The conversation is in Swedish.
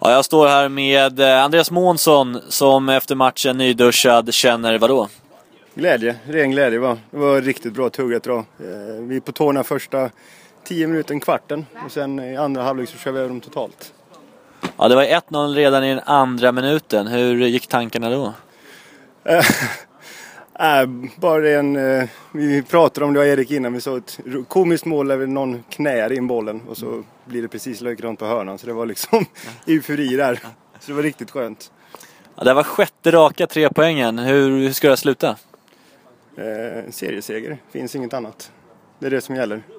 Ja, jag står här med Andreas Månsson som efter matchen nyduschad känner vadå? Glädje, ren glädje va. Det var riktigt bra tuggat då. Vi är på tårna första 10 minuter, kvarten. Och sen i andra halvlek så kör vi över dem totalt. Ja, det var 1-0 redan i den andra minuten. Hur gick tankarna då? Bara vi pratade om det var Erik innan. Vi såg ett komiskt mål där någon knär in bollen. Och så blir det precis löjkrant på hörnan. Så det var liksom eufori där. Så det var riktigt skönt. Ja, det var 6:e raka 3-poängen. Hur ska det sluta? Serieseger. Finns inget annat. Det är det som gäller.